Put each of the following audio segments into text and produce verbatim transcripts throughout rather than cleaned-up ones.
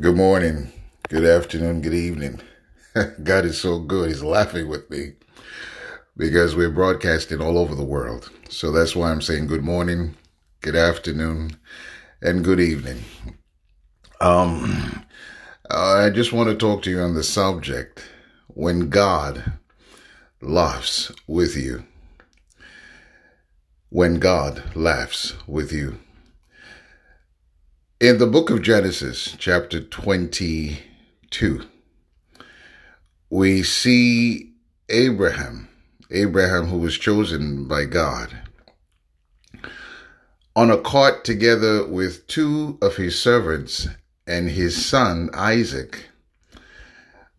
Good morning, good afternoon, good evening. God is so good. He's laughing with me because we're broadcasting all over the world. So that's why I'm saying good morning, good afternoon, and good evening. Um, I just want to talk to you on the subject, when God laughs with you. When God laughs with you. In the book of Genesis, chapter twenty-two, we see Abraham, Abraham who was chosen by God, on a cart together with two of his servants and his son Isaac,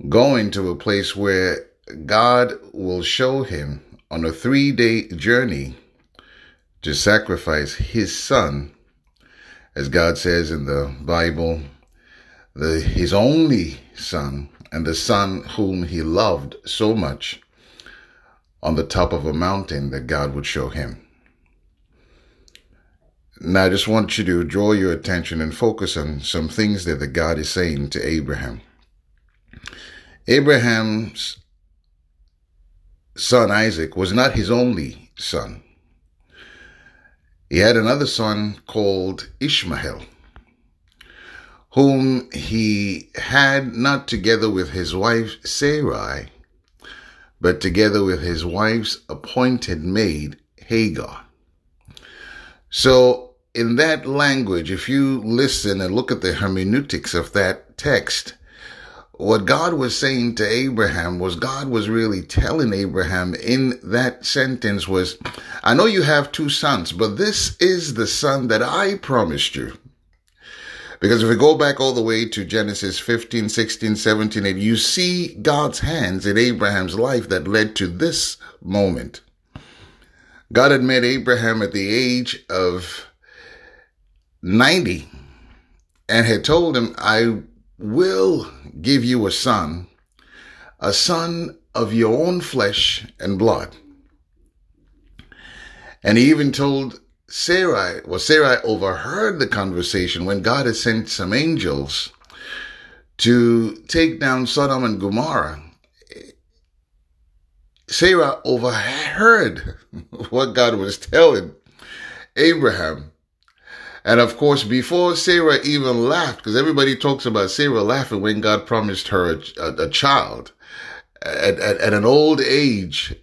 going to a place where God will show him on a three-day journey to sacrifice his son. As God says in the Bible, the, his only son, and the son whom he loved so much, on the top of a mountain that God would show him. Now, I just want you to draw your attention and focus on some things that the God is saying to Abraham. Abraham's son Isaac was not his only son. He had another son called Ishmael, whom he had not together with his wife Sarai, but together with his wife's appointed maid Hagar. So in that language, if you listen and look at the hermeneutics of that text, what God was saying to Abraham was, God was really telling Abraham in that sentence was, I know you have two sons, but this is the son that I promised you. Because if we go back all the way to Genesis fifteen, sixteen, seventeen, and you see God's hands in Abraham's life that led to this moment. God had met Abraham at the age of ninety and had told him, I will give you a son, a son of your own flesh and blood. And he even told Sarai, well, Sarai overheard the conversation when God had sent some angels to take down Sodom and Gomorrah. Sarah overheard what God was telling Abraham. And of course, before Sarah even laughed, because everybody talks about Sarah laughing when God promised her a, a, a child at, at, at an old age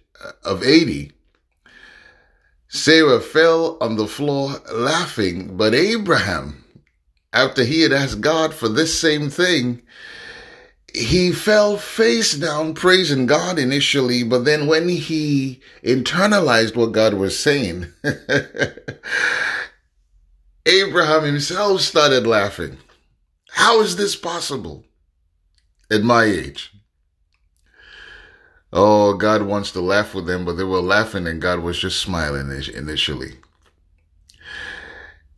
of eighty, Sarah fell on the floor laughing. But Abraham, after he had asked God for this same thing, he fell face down praising God initially, but then when he internalized what God was saying, Abraham himself started laughing. How is this possible at my age? Oh, God wants to laugh with them, but they were laughing and God was just smiling initially.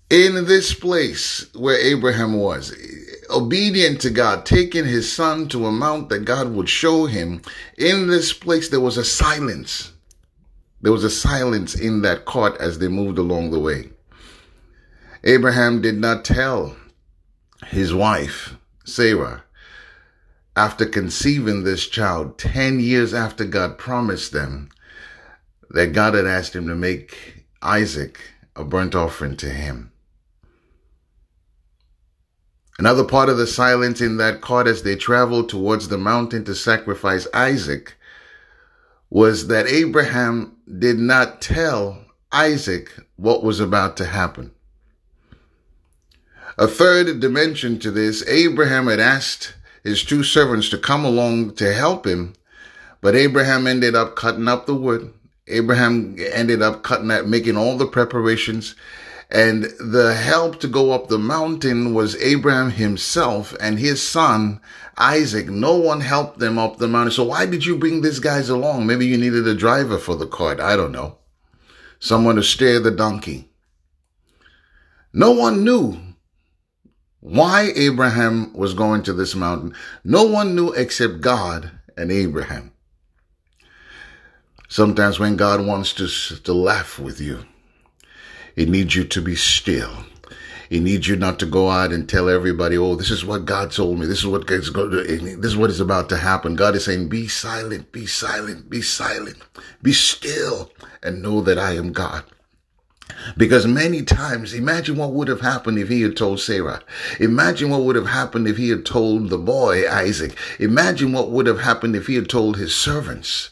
In this place where Abraham was, obedient to God, taking his son to a mount that God would show him, in this place there was a silence. There was a silence in that cart as they moved along the way. Abraham did not tell his wife, Sarah, after conceiving this child, ten years after God promised them, that God had asked him to make Isaac a burnt offering to him. Another part of the silence in that cart as they traveled towards the mountain to sacrifice Isaac was that Abraham did not tell Isaac what was about to happen. A third dimension to this, Abraham had asked his two servants to come along to help him, but Abraham ended up cutting up the wood. Abraham ended up cutting up, making all the preparations, and the help to go up the mountain was Abraham himself and his son, Isaac. No one helped them up the mountain. So why did you bring these guys along? Maybe you needed a driver for the cart. I don't know. Someone to steer the donkey. No one knew why Abraham was going to this mountain. No one knew except God and Abraham. Sometimes when God wants to, to laugh with you, he needs you to be still. He needs you not to go out and tell everybody, oh, this is what God told me. This is what God's going to, this is what is about to happen. God is saying, be silent, be silent, be silent, be still, and know that I am God. Because many times, imagine what would have happened if he had told Sarah. Imagine what would have happened if he had told the boy, Isaac. Imagine what would have happened if he had told his servants.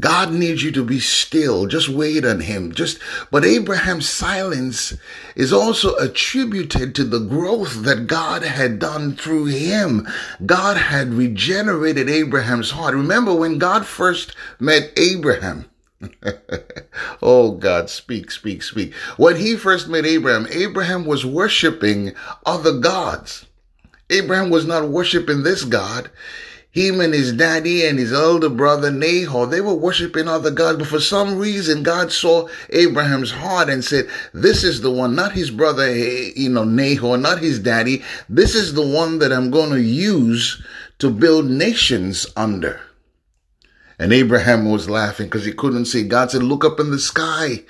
God needs you to be still. Just wait on him. Just, but Abraham's silence is also attributed to the growth that God had done through him. God had regenerated Abraham's heart. Remember when God first met Abraham? Oh God, speak, speak, speak. When he first met Abraham, Abraham was worshiping other gods. Abraham was not worshiping this God. Him and his daddy and his elder brother Nahor, they were worshiping other gods. But for some reason, God saw Abraham's heart and said, this is the one, not his brother, you know, Nahor, not his daddy. This is the one that I'm going to use to build nations under. And Abraham was laughing because he couldn't see. God said, look up in the sky.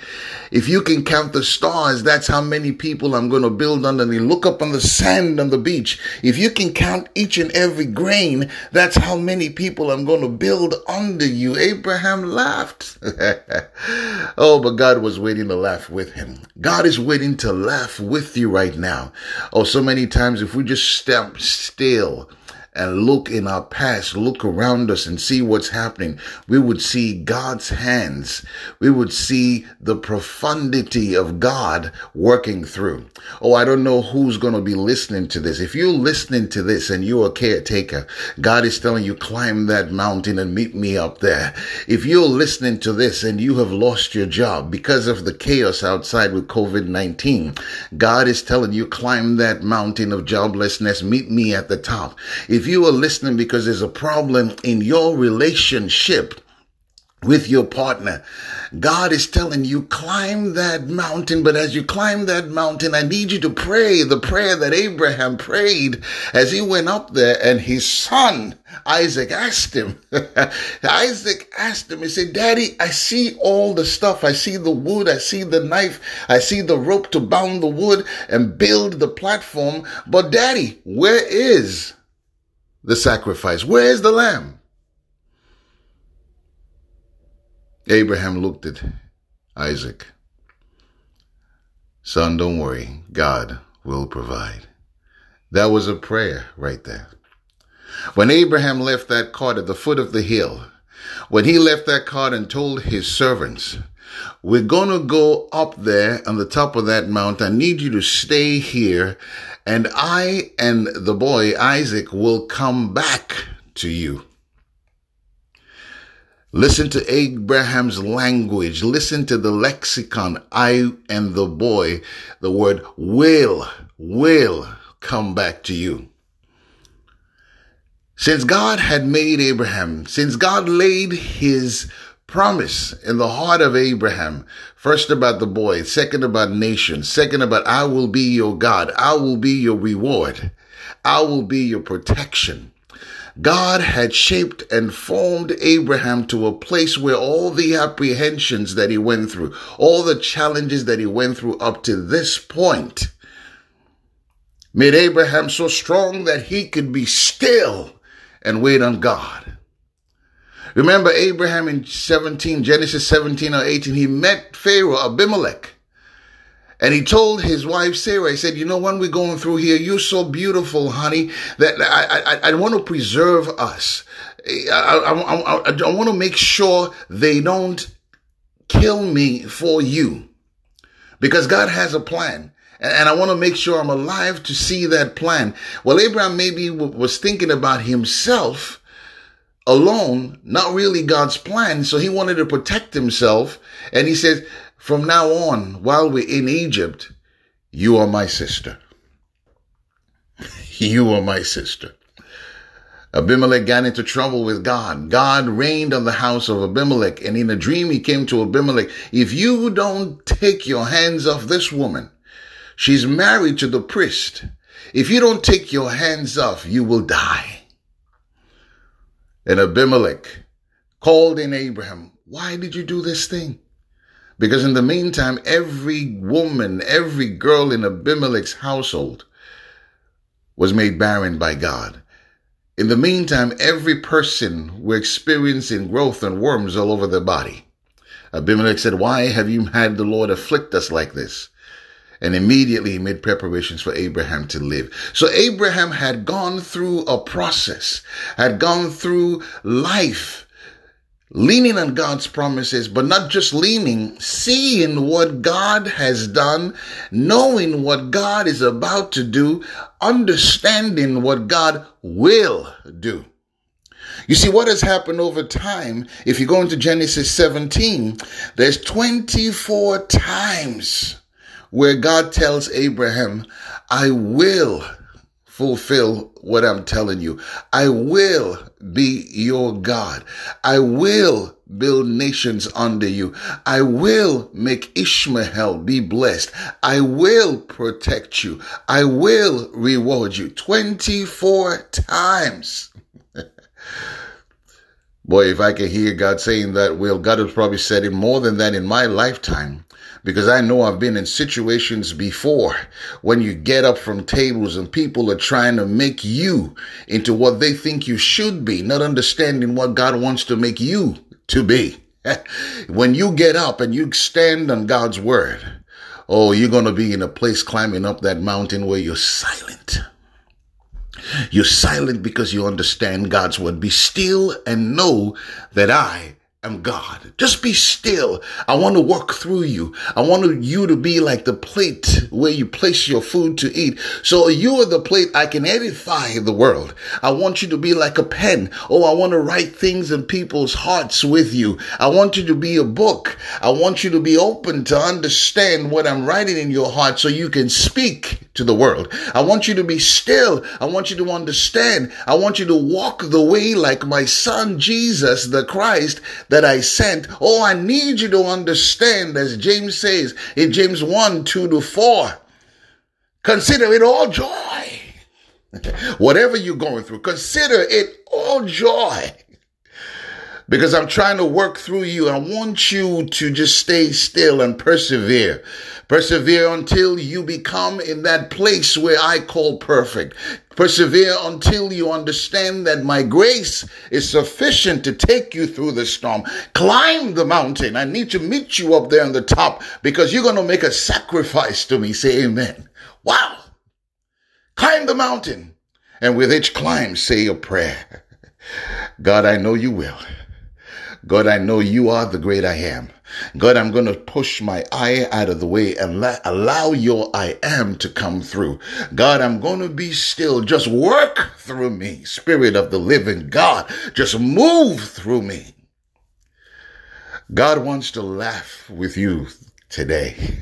If you can count the stars, that's how many people I'm going to build under me. Look up on the sand on the beach. If you can count each and every grain, that's how many people I'm going to build under you. Abraham laughed. Oh, but God was waiting to laugh with him. God is waiting to laugh with you right now. Oh, so many times if we just step still and look in our past, look around us and see what's happening, we would see God's hands. We would see the profundity of God working through. Oh, I don't know who's going to be listening to this. If you're listening to this and you're a caretaker, God is telling you, climb that mountain and meet me up there. If you're listening to this and you have lost your job because of the chaos outside with COVID nineteen, God is telling you, climb that mountain of joblessness, meet me at the top. If If you are listening because there's a problem in your relationship with your partner, God is telling you, climb that mountain. But as you climb that mountain, I need you to pray the prayer that Abraham prayed as he went up there and his son, Isaac, asked him. Isaac asked him, he said, Daddy, I see all the stuff. I see the wood. I see the knife. I see the rope to bound the wood and build the platform. But Daddy, where is the sacrifice? Where is the lamb? Abraham looked at Isaac. Son, don't worry. God will provide. That was a prayer right there. When Abraham left that cart at the foot of the hill, when he left that cart and told his servants, we're going to go up there on the top of that mount. I need you to stay here, and I and the boy Isaac will come back to you. Listen to Abraham's language. Listen to the lexicon. I and the boy, the word will, will come back to you. Since God had made Abraham, since God laid his promise in the heart of Abraham, first about the boy, second about nations, second about I will be your God, I will be your reward, I will be your protection. God had shaped and formed Abraham to a place where all the apprehensions that he went through, all the challenges that he went through up to this point, made Abraham so strong that he could be still and wait on God. Remember Abraham in seventeen, Genesis seventeen or eighteen, he met Pharaoh, Abimelech, and he told his wife Sarah, he said, you know, when we're going through here, you're so beautiful, honey, that I I, I want to preserve us. I, I, I, I, I want to make sure they don't kill me for you, because God has a plan. And I want to make sure I'm alive to see that plan. Well, Abraham maybe was thinking about himself alone, not really God's plan. So he wanted to protect himself. And he says, from now on, while we're in Egypt, you are my sister. You are my sister. Abimelech got into trouble with God. God reigned on the house of Abimelech. And in a dream, he came to Abimelech. If you don't take your hands off this woman, she's married to the priest. If you don't take your hands off, you will die. And Abimelech called in Abraham. Why did you do this thing? Because in the meantime, every woman, every girl in Abimelech's household was made barren by God. In the meantime, every person were experiencing growth and worms all over their body. Abimelech said, "Why have you had the Lord afflict us like this?" And immediately he made preparations for Abraham to live. So Abraham had gone through a process, had gone through life, leaning on God's promises, but not just leaning, seeing what God has done, knowing what God is about to do, understanding what God will do. You see, what has happened over time, if you go into Genesis seventeen, there's twenty-four times where God tells Abraham, "I will fulfill what I'm telling you. I will be your God. I will build nations under you. I will make Ishmael be blessed. I will protect you. I will reward you." twenty-four times. Boy, if I can hear God saying that, well, God has probably said it more than that in my lifetime, because I know I've been in situations before when you get up from tables and people are trying to make you into what they think you should be, not understanding what God wants to make you to be. When you get up and you stand on God's word, oh, you're going to be in a place climbing up that mountain where you're silent. You're silent because you understand God's word. Be still and know that I am God. Just be still. I want to walk through you. I want you to be like the plate where you place your food to eat. So you are the plate. I can edify the world. I want you to be like a pen. Oh, I want to write things in people's hearts with you. I want you to be a book. I want you to be open to understand what I'm writing in your heart so you can speak to the world. I want you to be still. I want you to understand. I want you to walk the way like my son, Jesus, the Christ that I sent. Oh, I need you to understand, as James says in James one, two to four. Consider it all joy. Whatever you're going through, consider it all joy. Because I'm trying to work through you. I want you to just stay still and persevere. Persevere until you become in that place where I call perfect. Persevere until you understand that my grace is sufficient to take you through the storm. Climb the mountain. I need to meet you up there on the top because you're going to make a sacrifice to me. Say amen. Wow. Climb the mountain. And with each climb, say a prayer. God, I know you will. God, I know you are the great I am. God, I'm going to push my I out of the way and la- allow your I am to come through. God, I'm going to be still. Just work through me, Spirit of the living God. Just move through me. God wants to laugh with you today.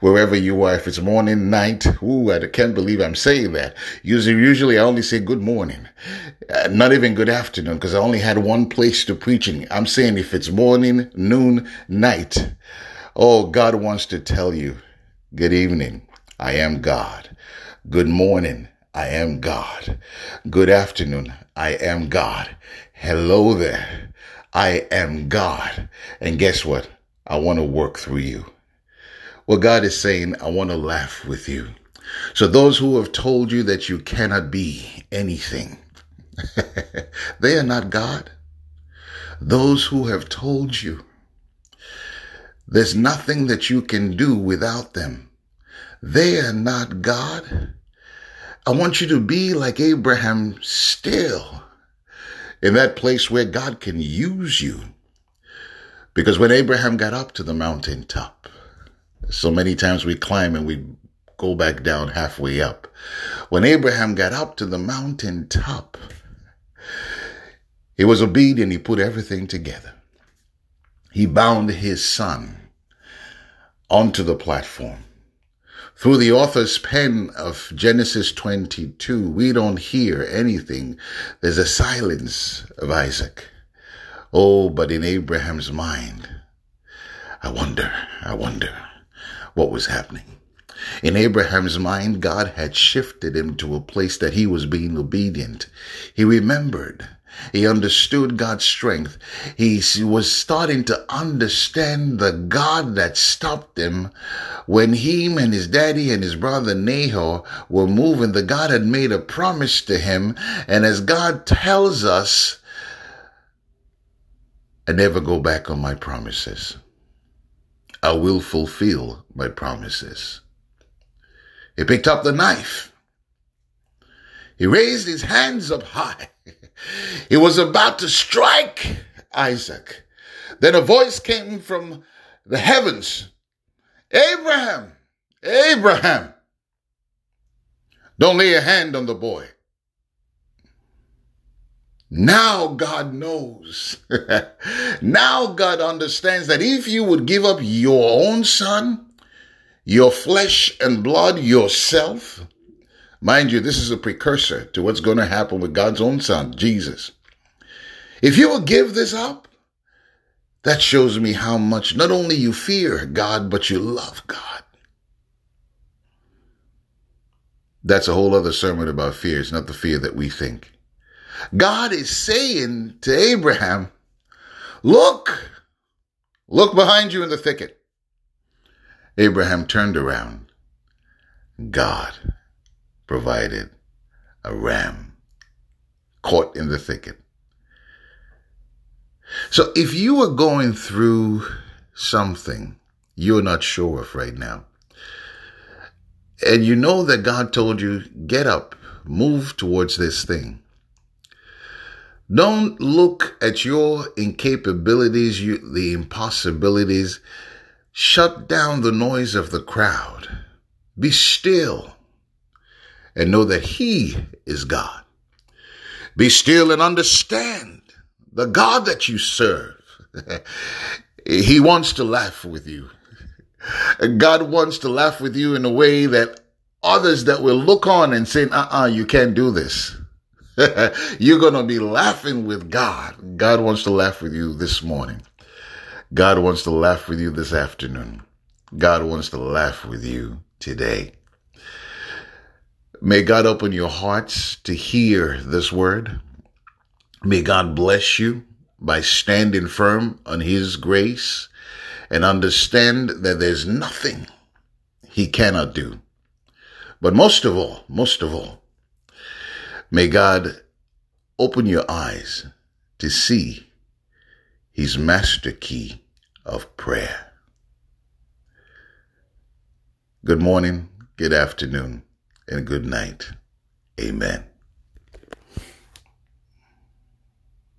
Wherever you are, if it's morning, night, ooh, I can't believe I'm saying that. Usually, usually I only say good morning, uh, not even good afternoon, because I only had one place to preaching. I'm saying if it's morning, noon, night, oh, God wants to tell you, good evening, I am God. Good morning, I am God. Good afternoon, I am God. Hello there, I am God. And guess what? I want to work through you. Well, God is saying, I want to laugh with you. So those who have told you that you cannot be anything, they are not God. Those who have told you there's nothing that you can do without them, they are not God. I want you to be like Abraham still in that place where God can use you. Because when Abraham got up to the mountaintop, so many times we climb and we go back down halfway up. When Abraham got up to the mountaintop, he was obedient. He put everything together. He bound his son onto the platform. Through the author's pen of Genesis twenty-two, we don't hear anything. There's a silence of Isaac. Oh, but in Abraham's mind, I wonder, I wonder. What was happening? In Abraham's mind, God had shifted him to a place that he was being obedient. He remembered. He understood God's strength. He was starting to understand the God that stopped him when he and his daddy and his brother Nahor were moving. The God had made a promise to him. And as God tells us, I never go back on my promises. I will fulfill my promises. He picked up the knife. He raised his hands up high. He was about to strike Isaac. Then a voice came from the heavens. Abraham, Abraham, don't lay a hand on the boy. Now God knows. Now God understands that if you would give up your own son, your flesh and blood, yourself. Mind you, this is a precursor to what's going to happen with God's own son, Jesus. If you will give this up, that shows me how much not only you fear God, but you love God. That's a whole other sermon about fear. It's not the fear that we think. God is saying to Abraham, look, look behind you in the thicket. Abraham turned around. God provided a ram caught in the thicket. So if you are going through something you're not sure of right now, and you know that God told you, get up, move towards this thing. Don't look at your incapabilities, you, the impossibilities. Shut down the noise of the crowd. Be still and know that He is God. Be still and understand the God that you serve. He wants to laugh with you. God wants to laugh with you in a way that others that will look on and say, uh-uh, you can't do this. You're going to be laughing with God. God wants to laugh with you this morning. God wants to laugh with you this afternoon. God wants to laugh with you today. May God open your hearts to hear this word. May God bless you by standing firm on His grace and understand that there's nothing He cannot do. But most of all, most of all, may God open your eyes to see His master key of prayer. Good morning, good afternoon, and good night. Amen.